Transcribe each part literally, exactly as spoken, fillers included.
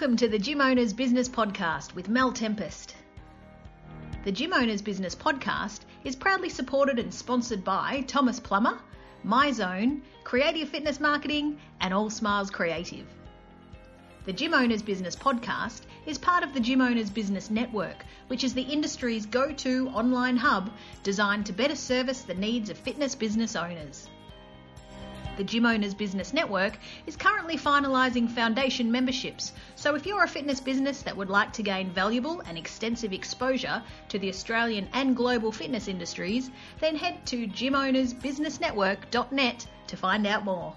Welcome to the Gym Owners Business Podcast with Mel Tempest. The Gym Owners Business Podcast is proudly supported and sponsored by Thomas Plummer, MyZone, Creative Fitness Marketing, and All Smiles Creative. The Gym Owners Business Podcast is part of the Gym Owners Business Network, which is the industry's go-to online hub designed to better service the needs of fitness business owners. The Gym Owners Business Network is currently finalising foundation memberships, so if you're a fitness business that would like to gain valuable and extensive exposure to the Australian and global fitness industries, then head to gym owners business network dot net to find out more.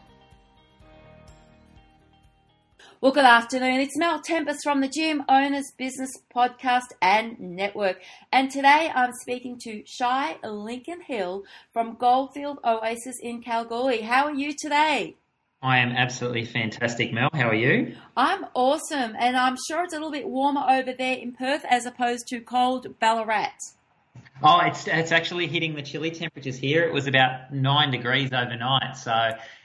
Well, good afternoon. It's Mel Tempest from the Gym Owners Business Podcast and Network. And today I'm speaking to Shai Lincoln-Hill from Goldfield Oasis in Kalgoorlie. How are you today? I am absolutely fantastic, Mel. How are you? I'm awesome. And I'm sure it's a little bit warmer over there in Perth as opposed to cold Ballarat. Oh, it's it's actually hitting the chilly temperatures here. It was about nine degrees overnight, so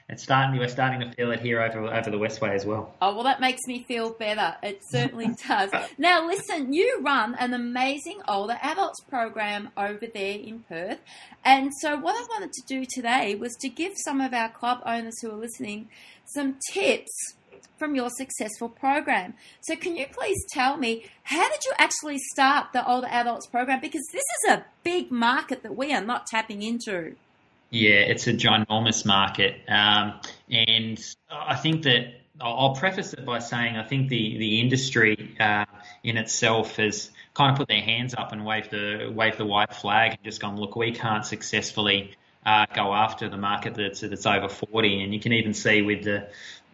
it's starting. We're starting to feel it here over over the Westway as well. Oh, well, that makes me feel better. It certainly does. Now, listen, you run an amazing older adults program over there in Perth, and so what I wanted to do today was to give some of our club owners who are listening some tips from your successful program. So can you please tell me, how did you actually start the older adults program? Because this is a big market that we are not tapping into. Yeah, it's a ginormous market. Um, and I think that I'll preface it by saying I think the, the industry uh, in itself has kind of put their hands up and waved the, waved the white flag and just gone, look, we can't successfully uh, go after the market that's, that's over forty. And you can even see with the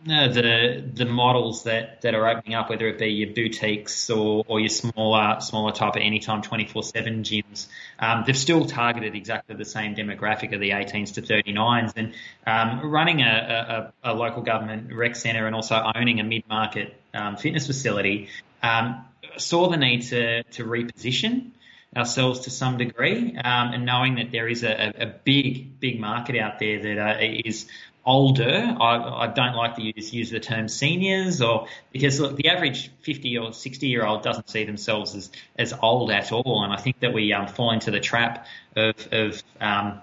No, the the models that, that are opening up, whether it be your boutiques or, or your smaller smaller type of anytime twenty-four seven gyms, um, they've still targeted exactly the same demographic of the eighteens to thirty-nines. And um, running a, a, a local government rec centre and also owning a mid-market um, fitness facility, um, saw the need to, to reposition ourselves to some degree, um, and knowing that there is a, a big, big market out there that uh, is older. I, I don't like to use, use the term seniors, or because look, the average fifty or sixty year old doesn't see themselves as, as old at all. And I think that we um, fall into the trap of, of um,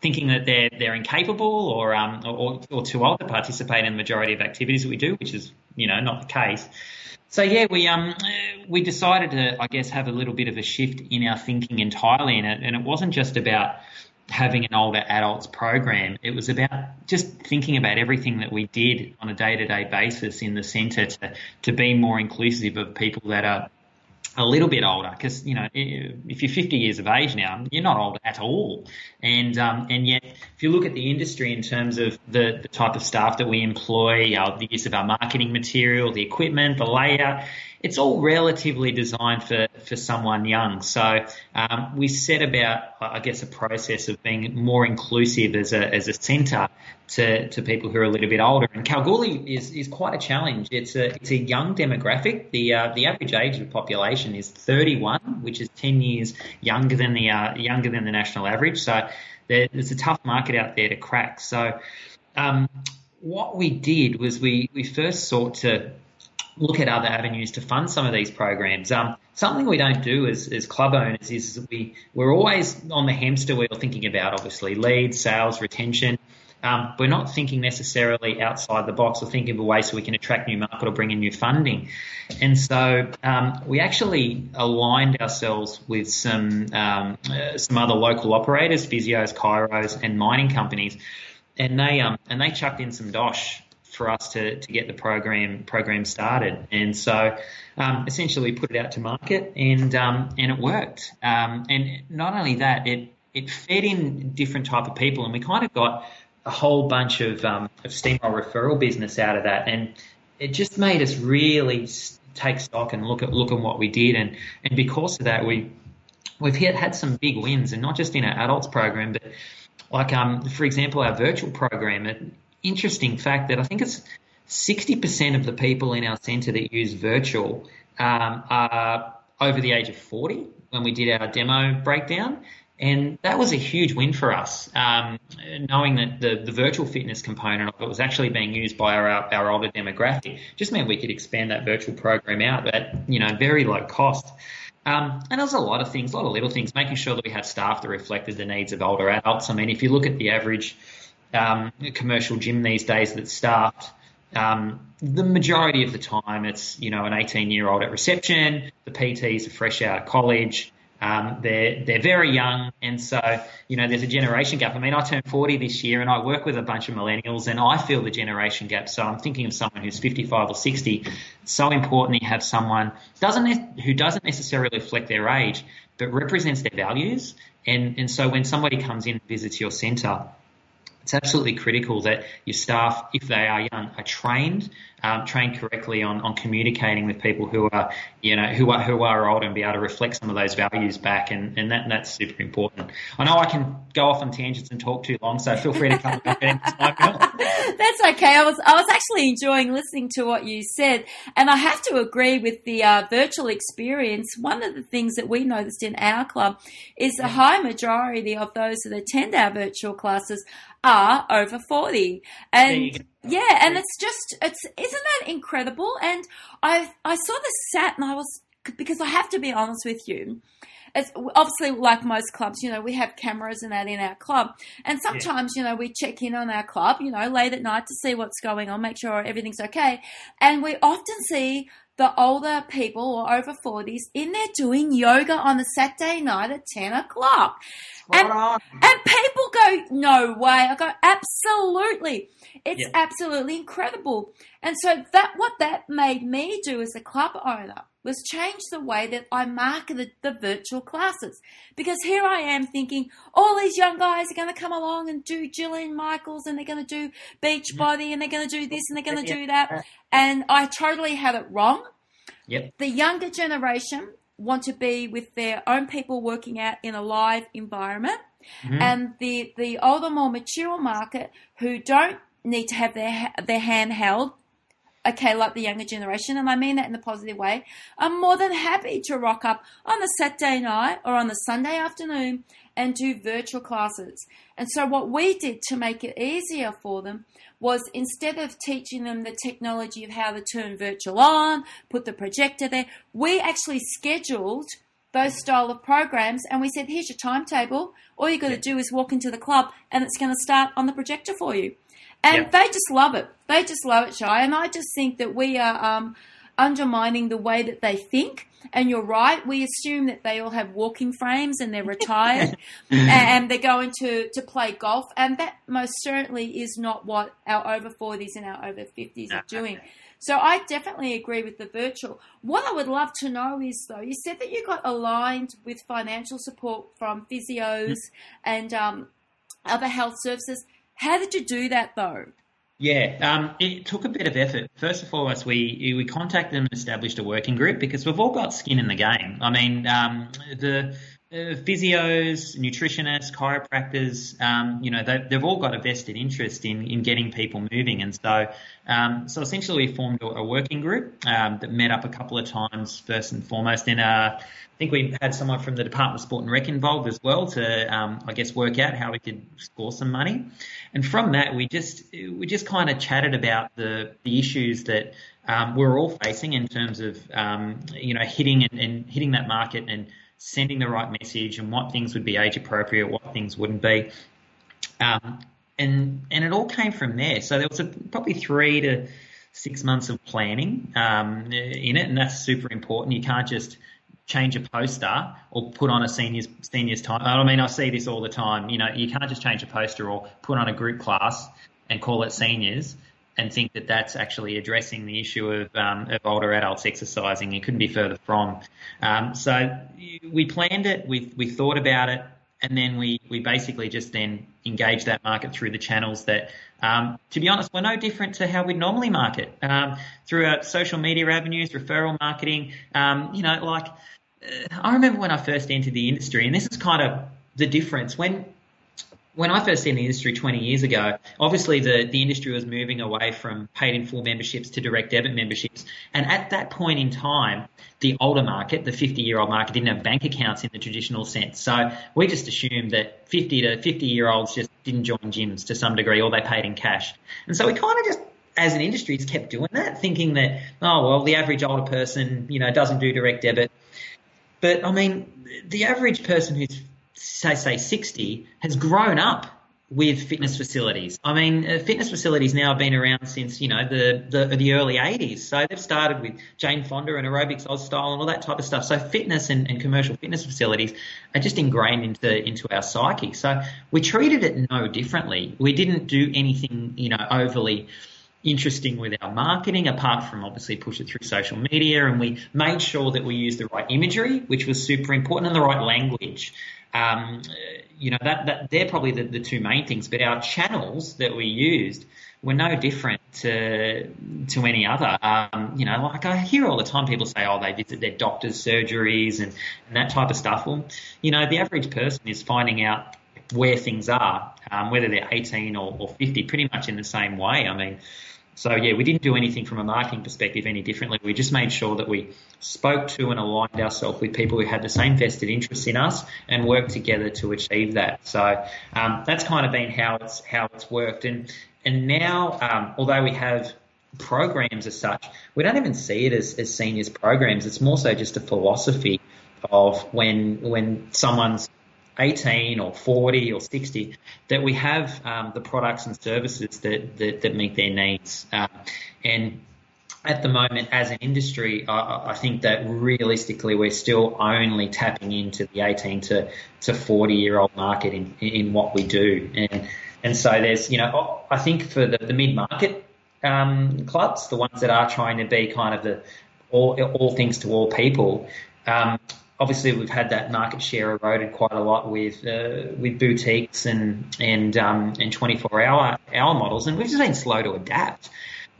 thinking that they're they're incapable or, um, or or too old to participate in the majority of activities that we do, which is, you know, not the case. So yeah, we um we decided to, I guess, have a little bit of a shift in our thinking entirely in it, and it wasn't just about having an older adults program. It was about just thinking about everything that we did on a day-to-day basis in the centre to to be more inclusive of people that are a little bit older, because, you know, if you're fifty years of age now, you're not old at all. And um, and yet, if you look at the industry in terms of the, the type of staff that we employ, our, the use of our marketing material, the equipment, the layout, it's all relatively designed for, for someone young. So um, we set about, I guess, a process of being more inclusive as a as a centre to, to people who are a little bit older. And Kalgoorlie is, is quite a challenge. It's a it's a young demographic. The uh, the average age of the population is thirty-one, which is ten years younger than the uh, younger than the national average. So there, there's a tough market out there to crack. So um, what we did was we, we first sought to look at other avenues to fund some of these programs. Um, something we don't do as, as club owners is we, we're always on the hamster wheel thinking about, obviously, leads, sales, retention. Um, we're not thinking necessarily outside the box or thinking of a way so we can attract new market or bring in new funding. And so um, we actually aligned ourselves with some, um, uh, some other local operators, physios, chiros and mining companies, and they, um, and they chucked in some dosh for us to, to get the program program started. And so um, essentially we put it out to market, and um, and it worked. Um, and not only that, it it fed in different type of people, and we kind of got a whole bunch of, um, of steamroll referral business out of that, and it just made us really take stock and look at look at what we did. And, and because of that, we, we've had some big wins, and not just in our adults program, but like, um, for example, our virtual program. It, interesting fact that I think it's sixty percent of the people in our centre that use virtual um, are over the age of forty when we did our demo breakdown, And that was a huge win for us, um, knowing that the, the virtual fitness component of it was actually being used by our, our older demographic. Just meant we could expand that virtual program out at, you know, very low cost. Um, and there was a lot of things, a lot of little things, making sure that we had staff that reflected the needs of older adults. I mean, if you look at the average um, commercial gym these days that's staffed, um, the majority of the time it's, you know, an eighteen-year-old at reception, the P Ts are fresh out of college. Um, they're they're very young, and so, you know, there's a generation gap. I mean, I turned forty this year, and I work with a bunch of millennials, and I feel the generation gap. So I'm thinking of someone who's fifty-five or sixty. It's so important to have someone doesn't who doesn't necessarily reflect their age, but represents their values. And and so when somebody comes in and visits your centre, it's absolutely critical that your staff, if they are young, are trained, um, trained correctly on, on communicating with people who are, you know, who are who are old, and be able to reflect some of those values back, and, and that and that's super important. I know I can go off on tangents and talk too long, so feel free to come back and talk. That's okay. I was I was actually enjoying listening to what you said, and I have to agree with the uh, virtual experience. One of the things that we noticed in our club is the high majority of those that attend our virtual classes are over forty, and yeah, and it's just it's isn't that incredible? And I I saw the sat, and I was, because I have to be honest with you, it's obviously like most clubs, you know, we have cameras and that in our club, and sometimes yeah. you know, we check in on our club, you know, late at night to see what's going on, make sure everything's okay, and we often see the older people or over forties in there doing yoga on a Saturday night at ten o'clock. And, and people go, no way. I go, absolutely. It's yeah. absolutely incredible. And so that what that made me do as a club owner was change the way that I marketed the virtual classes. Because here I am thinking all these young guys are going to come along and do Jillian Michaels, and they're going to do Beachbody, and they're going to do this, and they're going to do that. And I totally had it wrong. Yep. The younger generation want to be with their own people working out in a live environment. Mm-hmm. And the, the older, more mature market who don't need to have their their hand held, okay, like the younger generation, and I mean that in a positive way, I'm more than happy to rock up on a Saturday night or on a Sunday afternoon and do virtual classes. And so what we did to make it easier for them was, instead of teaching them the technology of how to turn virtual on, put the projector there, we actually scheduled those style of programs, and we said, here's your timetable. All you got to do is walk into the club, and it's going to start on the projector for you. And yep. they just love it. They just love it, Shai. And I just think that we are um, undermining the way that they think. And you're right. We assume that they all have walking frames and they're retired and they're going to, to play golf. And that most certainly is not what our over forties and our over fifties are doing. So I definitely agree with the virtual. What I would love to know is, though, you said that you got aligned with financial support from physios and um, other health services. How did you do that, though? Yeah, um, it took a bit of effort. First and foremost, we we contacted them and established a working group, because we've all got skin in the game. I mean, um, the uh, physios, nutritionists, chiropractors, um, you know, they, they've all got a vested interest in, in getting people moving. And so um, so essentially we formed a, a working group um, that met up a couple of times first and foremost. And uh, I think we had someone from the Department of Sport and Rec involved as well to, um, I guess, work out how we could score some money. And from that, we just we just kind of chatted about the, the issues that um, we're all facing in terms of um, you know hitting and, and hitting that market and sending the right message, and what things would be age appropriate, what things wouldn't be, um, and and it all came from there. So there was a, probably three to six months of planning um, in it, and that's super important. You can't just change a poster or put on a seniors seniors time. I mean, I see this all the time. You know, you can't just change a poster or put on a group class and call it seniors and think that that's actually addressing the issue of, um, of older adults exercising. It couldn't be further from. Um, so we planned it, we we thought about it, and then we, we basically just then engage that market through the channels that, um, to be honest, we're no different to how we normally market, um, through our social media avenues, referral marketing. Um, you know, like uh, I remember when I first entered the industry, and this is kind of the difference. When when I first seen the industry twenty years ago, obviously the, the industry was moving away from paid in full memberships to direct debit memberships. And at that point in time, the older market, the fifty-year-old market, didn't have bank accounts in the traditional sense. So we just assumed that fifty to fifty-year-olds just didn't join gyms to some degree, or they paid in cash. And so we kind of just, as an industry, just kept doing that, thinking that, oh, well, the average older person, you know, doesn't do direct debit. But, I mean, the average person who's say say sixty has grown up with fitness facilities. I mean, uh, fitness facilities now have been around since, you know, the, the the early eighties. So they've started with Jane Fonda and Aerobics Oz Style and all that type of stuff. So fitness and, and commercial fitness facilities are just ingrained into into our psyche. So we treated it no differently. We didn't do anything, you know, overly interesting with our marketing, apart from obviously push it through social media, and we made sure that we used the right imagery, which was super important, and the right language. Um, you know, that, that they're probably the, the two main things, but our channels that we used were no different to to any other. Um, you know, like I hear all the time people say, oh, they visit their doctor's surgeries and, and that type of stuff. Well, you know, the average person is finding out where things are, um, whether they're eighteen or, or fifty, pretty much in the same way. I mean, so, yeah, we didn't do anything from a marketing perspective any differently. We just made sure that we spoke to and aligned ourselves with people who had the same vested interests in us and worked together to achieve that. So um, that's kind of been how it's how it's worked. And and now, um, although we have programs as such, we don't even see it as, as seen as programs. It's more so just a philosophy of when when someone's eighteen or forty or sixty, that we have um, the products and services that, that, that meet their needs. Um, and at the moment, as an industry, I, I think that realistically we're still only tapping into the eighteen to forty-year-old market in, in what we do. And and so there's, you know, I think for the, the mid-market um, clubs, the ones that are trying to be kind of the all, all things to all people, um, obviously, we've had that market share eroded quite a lot with uh, with boutiques and and um, and twenty-four hour hour models, and we've just been slow to adapt.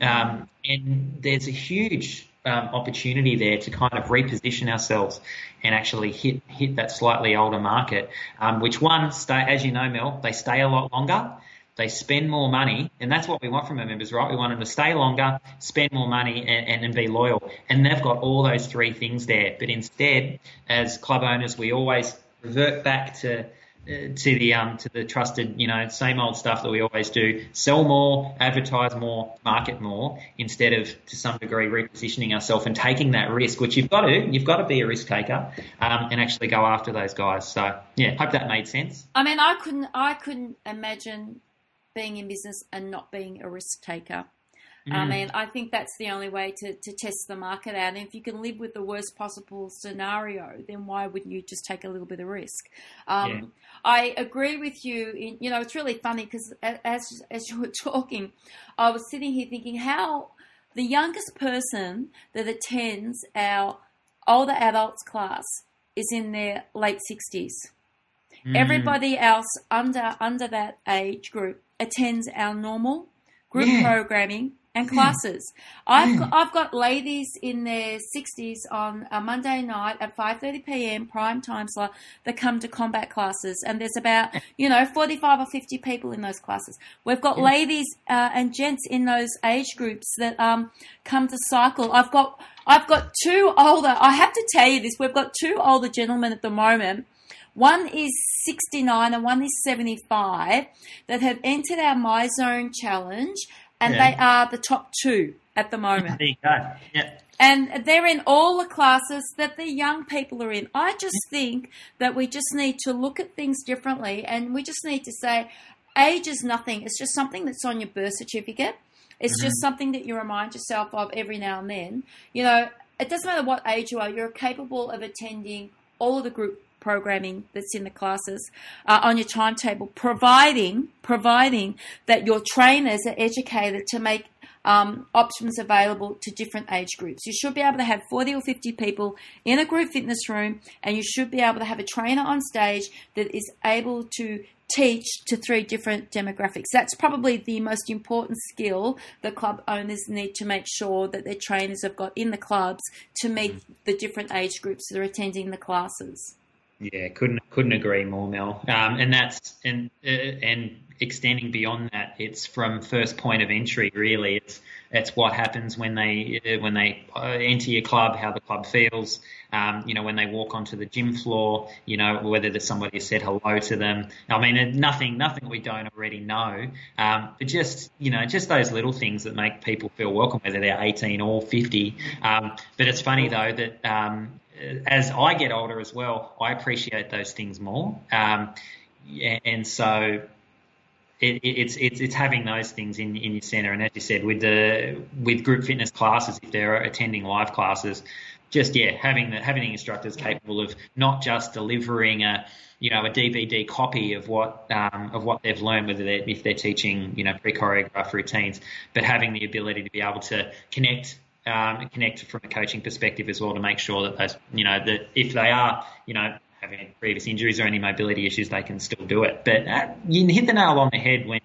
Um, and there's a huge um, opportunity there to kind of reposition ourselves and actually hit hit that slightly older market, um, which one stay, as you know, Mel, they stay a lot longer. They spend more money, and that's what we want from our members, right? We want them to stay longer, spend more money, and, and, and be loyal. And they've got all those three things there. But instead, as club owners, we always revert back to uh, to the um to the trusted, you know, same old stuff that we always do: sell more, advertise more, market more. Instead of to some degree repositioning ourselves and taking that risk, which you've got to, you've got to be a risk taker, um, and actually go after those guys. So yeah, hope that made sense. I mean, I couldn't, I couldn't imagine being in business and not being a risk taker. Mm. I mean, I think that's the only way to, to test the market out. And if you can live with the worst possible scenario, then why wouldn't you just take a little bit of risk? Um, yeah. I agree with you. In, you know, it's really funny because as as you were talking, I was sitting here thinking how the youngest person that attends our older adults class is in their late sixties. Mm. Everybody else under under that age group attends our normal group yeah. programming and classes. Yeah. I've got, I've got ladies in their sixties on a Monday night at five thirty p.m. prime time slot that come to combat classes, and there's about, you know, forty-five or fifty people in those classes. We've got yeah. ladies uh, and gents in those age groups that um come to cycle. I've got I've got two older. I have to tell you this. We've got two older gentlemen at the moment. One is sixty-nine and one is seventy-five that have entered our MyZone challenge, and yeah. they are the top two at the moment. There you go. Yeah. And they're in all the classes that the young people are in. I just think that we just need to look at things differently, and we just need to say age is nothing. It's just something that's on your birth certificate. It's mm-hmm. just something that you remind yourself of every now and then. You know, it doesn't matter what age you are, you're capable of attending all of the group programming that's in the classes uh, on your timetable, providing providing that your trainers are educated to make um, options available to different age groups. You should be able to have forty or fifty people in a group fitness room, and you should be able to have a trainer on stage that is able to teach to three different demographics. That's probably the most important skill that club owners need to make sure that their trainers have got in the clubs to meet the different age groups that are attending the classes. Yeah, couldn't couldn't agree more, Mel. Um, and that's and uh, and extending beyond that, it's from first point of entry. Really, it's it's what happens when they uh, when they enter your club, how the club feels. Um, you know, when they walk onto the gym floor, you know, whether there's somebody said hello to them. I mean, nothing nothing we don't already know. Um, but just you know, just those little things that make people feel welcome, whether they're eighteen or fifty. Um, but it's funny though that. Um, As I get older as well, I appreciate those things more, um, and so it, it's it's it's having those things in, in your centre. And as you said, with the with group fitness classes, if they're attending live classes, just yeah, having the having instructors capable of not just delivering a you know a D V D copy of what um, of what they've learned, whether they're, if they're teaching you know pre-choreographed routines, but having the ability to be able to connect. Um, and connect from a coaching perspective as well to make sure that those, you know, that if they are, you know, having previous injuries or any mobility issues, they can still do it. But uh, you hit the nail on the head when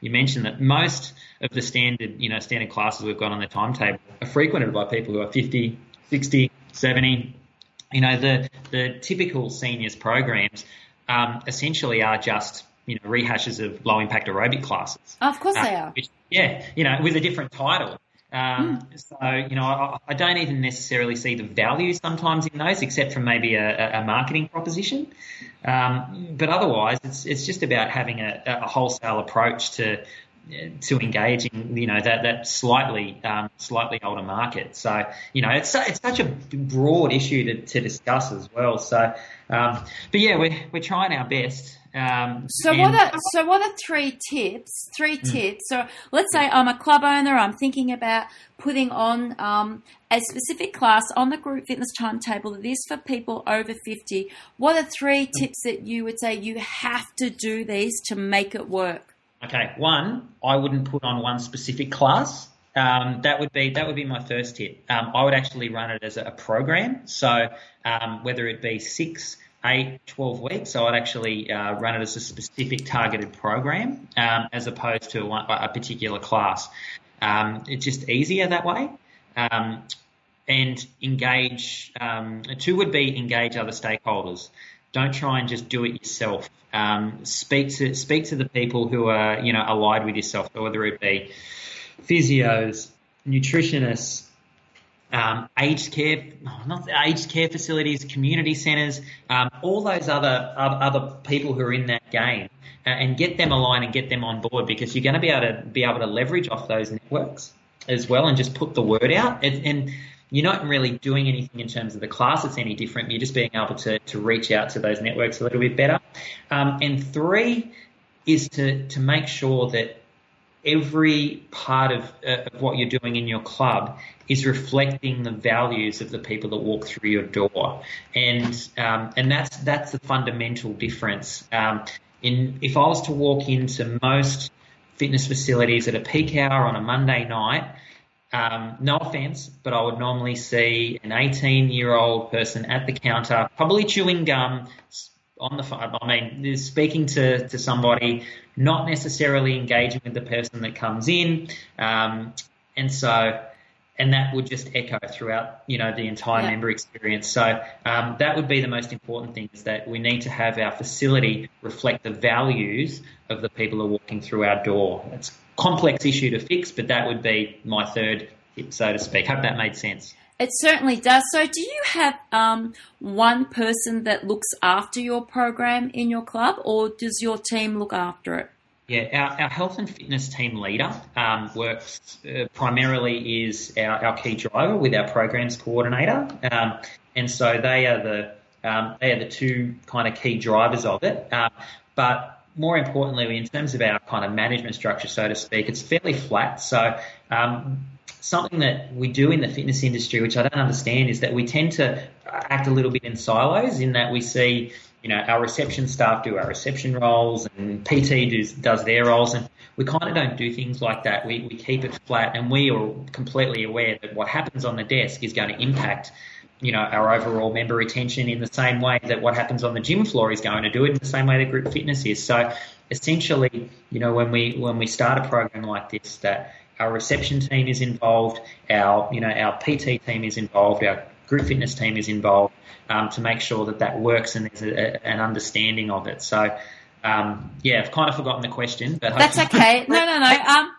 you mentioned that most of the standard, you know, standard classes we've got on the timetable are frequented by people who are fifty, sixty, seventy. You know, the the typical seniors programs um, essentially are just, you know, rehashes of low-impact aerobic classes. Of course uh, they are. Which, yeah, you know, with a different title. Um, so, you know, I, I don't even necessarily see the value sometimes in those, except from maybe a, a marketing proposition. Um, but otherwise, it's it's just about having a, a wholesale approach to to engaging, you know, that that slightly um, slightly older market. So, you know, it's it's such a broad issue to, to discuss as well. So, um, but yeah, we're we're trying our best. Um, so and- what are so what are three tips? Three mm. tips. So let's say I'm a club owner. I'm thinking about putting on um, a specific class on the group fitness timetable that is for people over fifty. What are three tips that you would say you have to do these to make it work? Okay, one, I wouldn't put on one specific class. Um, that would be that would be my first tip. Um, I would actually run it as a, a program. So um, whether it be six. eight, twelve weeks, so I'd actually uh, run it as a specific targeted program um, as opposed to one, a particular class. Um, it's just easier that way. Um, and engage, um, two would be engage other stakeholders. Don't try and just do it yourself. Um, speak to speak to the people who are, you know, allied with yourself, whether it be physios, nutritionists, Um, aged care, not aged care facilities, community centres, um, all those other other people who are in that game, uh, and get them aligned and get them on board, because you're going to be able to be able to leverage off those networks as well and just put the word out. And, and you're not really doing anything in terms of the class that's any different. You're just being able to to reach out to those networks a little bit better. Um, and three is to to make sure that every part of, uh, of what you're doing in your club is reflecting the values of the people that walk through your door, and um, and that's that's the fundamental difference. Um, in if I was to walk into most fitness facilities at a peak hour on a Monday night, um, no offence, but I would normally see an eighteen-year-old person at the counter, probably chewing gum. On the phone, I mean, speaking to, to somebody, not necessarily engaging with the person that comes in, um, and so, and that would just echo throughout, you know, the entire yeah. member experience. So um, that would be the most important thing, is that we need to have our facility reflect the values of the people who are walking through our door. It's a complex issue to fix, but that would be my third tip, so to speak. Hope that made sense. It certainly does. So do you have um, one person that looks after your program in your club, or does your team look after it? Yeah, our, our health and fitness team leader um, works uh, primarily is our, our key driver with our programs coordinator. Um, and so they are the um, they are the two kind of key drivers of it. Um, but more importantly, in terms of our kind of management structure, so to speak, it's fairly flat. So um something that we do in the fitness industry, which I don't understand, is that we tend to act a little bit in silos, in that we see, you know, our reception staff do our reception roles and P T does, does their roles, and we kind of don't do things like that. We, we keep it flat, and we are completely aware that what happens on the desk is going to impact, you know, our overall member retention in the same way that what happens on the gym floor is going to do it in the same way that group fitness is. So essentially, you know, when we when we start a program like this, that our reception team is involved, our, you know, our P T team is involved, our group fitness team is involved um, to make sure that that works and there's a, a, an understanding of it. So, um, yeah, I've kind of forgotten the question. But that's okay. No, no, no. Um,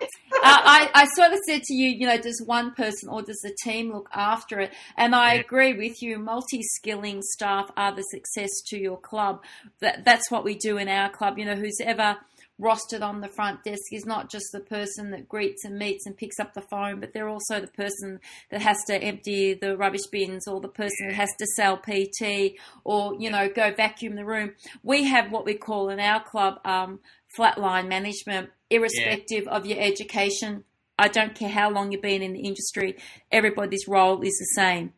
I, I sort of said to you, you know, does one person or does the team look after it? And I yeah. agree with you. Multi-skilling staff are the success to your club. That, that's what we do in our club. You know, who's ever rostered on the front desk is not just the person that greets and meets and picks up the phone, but they're also the person that has to empty the rubbish bins or the person that has to sell P T or, you know, go vacuum the room. We have what we call in our club um, flatline management, irrespective yeah. of your education. I don't care how long you've been in the industry. Everybody's role is the same.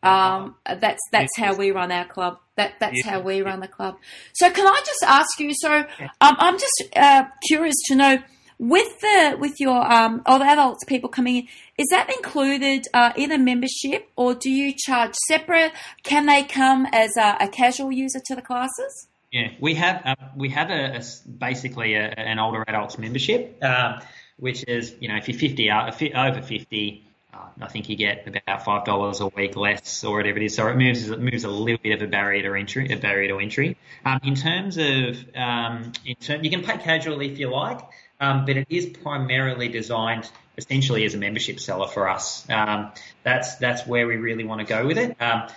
Um, that's, that's how we run our club. That, that's yeah. how we run the club. So can I just ask you, so um, I'm just uh, curious to know with the, with your, um, all the adults people coming in, is that included uh, in a membership or do you charge separate? Can they come as a, a casual user to the classes? Yeah, we have, uh, we have a, a basically a, an older adults membership, uh, which is, you know, if you're fifty, over fifty, Uh, I think you get about five dollars a week less, or whatever it is. So it moves it moves a little bit of a barrier to entry. A barrier to entry. Um, in terms of, um, in term, you can pay casually if you like, um, but it is primarily designed essentially as a membership seller for us. Um, that's that's where we really want to go with it. Um,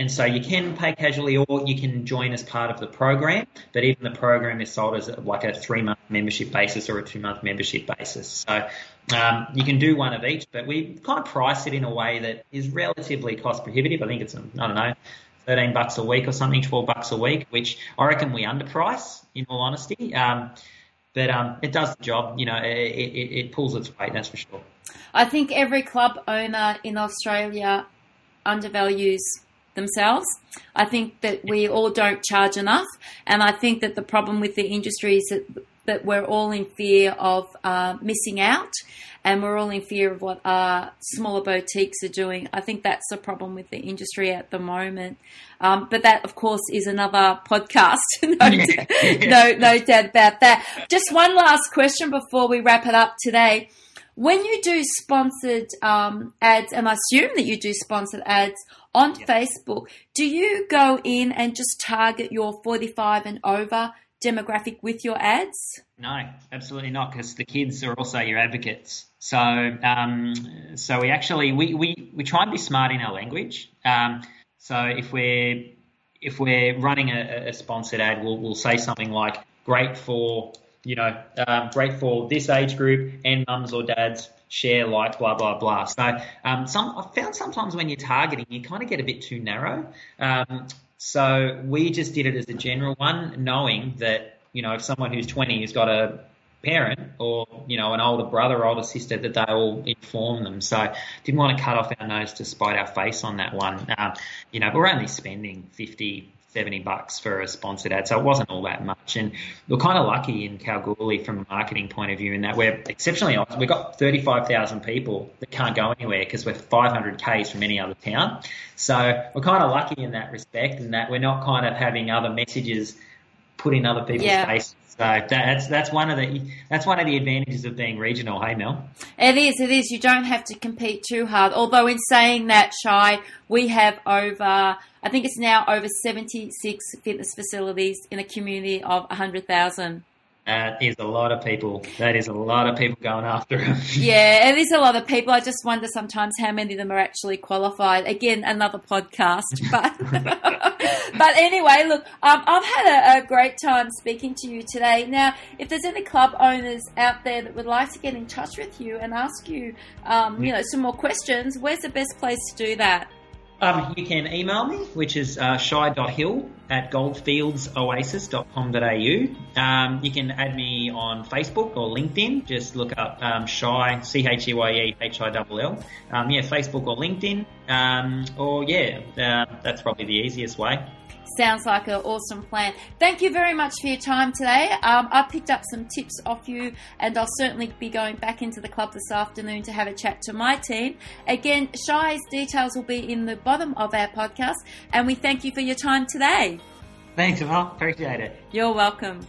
and so you can pay casually, or you can join as part of the program. But even the program is sold as like a three month membership basis or a two month membership basis. So. Um, you can do one of each, but we kind of price it in a way that is relatively cost prohibitive. I think it's, I don't know, thirteen bucks a week or something, twelve bucks a week, which I reckon we underprice, in all honesty. Um, but um, it does the job, you know, it, it, it pulls its weight, that's for sure. I think every club owner in Australia undervalues themselves. I think that we all don't charge enough, and I think that the problem with the industry is that that we're all in fear of uh, missing out and we're all in fear of what uh, smaller boutiques are doing. I think that's the problem with the industry at the moment. Um, but that, of course, is another podcast. no, no, no doubt about that. Just one last question before we wrap it up today. When you do sponsored um, ads, and I assume that you do sponsored ads on yep. Facebook, do you go in and just target your forty-five and over demographic with your ads? No, absolutely not, because the kids are also your advocates. So um, so we actually we, we, we try and be smart in our language. Um, so if we're if we're running a, a sponsored ad, we'll we'll say something like great for you know um, great for this age group and mums or dads share like blah blah blah. So um, some I found sometimes when you're targeting, you kind of get a bit too narrow. Um, So we just did it as a general one, knowing that, you know, if someone who's twenty has got a parent or, you know, an older brother or older sister, that they will inform them. So didn't want to cut off our nose to spite our face on that one. Um, you know, but we're only spending fifty, seventy bucks for a sponsored ad, so it wasn't all that much. And we're kind of lucky in Kalgoorlie from a marketing point of view in that we're exceptionally awesome. We've got thirty-five thousand people that can't go anywhere because we're five hundred kays from any other town. So we're kind of lucky in that respect, in that we're not kind of having other messages put in other people's yeah. faces. So that's that's one of the that's one of the advantages of being regional. Hey, Mel. It is. It is. You don't have to compete too hard. Although in saying that, Shai, we have over I think it's now over seventy-six fitness facilities in a community of a hundred thousand. That is a lot of people. That is a lot of people going after them. Yeah, it is a lot of people. I just wonder sometimes how many of them are actually qualified. Again, another podcast. But but anyway, look, um, I've had a, a great time speaking to you today. Now, if there's any club owners out there that would like to get in touch with you and ask you, um, you know, some more questions, where's the best place to do that? Um, you can email me, which is uh, shai.hill at goldfields oasis dot com dot a u. Um, you can add me on Facebook or LinkedIn. Just look up um, Shai, C H E Y E H I L L. Um, yeah, Facebook or LinkedIn. Um, or, yeah, uh, that's probably the easiest way. Sounds like an awesome plan. Thank you very much for your time today. Um, I picked up some tips off you, and I'll certainly be going back into the club this afternoon to have a chat to my team. Again, Shai's details will be in the bottom of our podcast, and we thank you for your time today. Thanks, Mel. Appreciate it. You're welcome.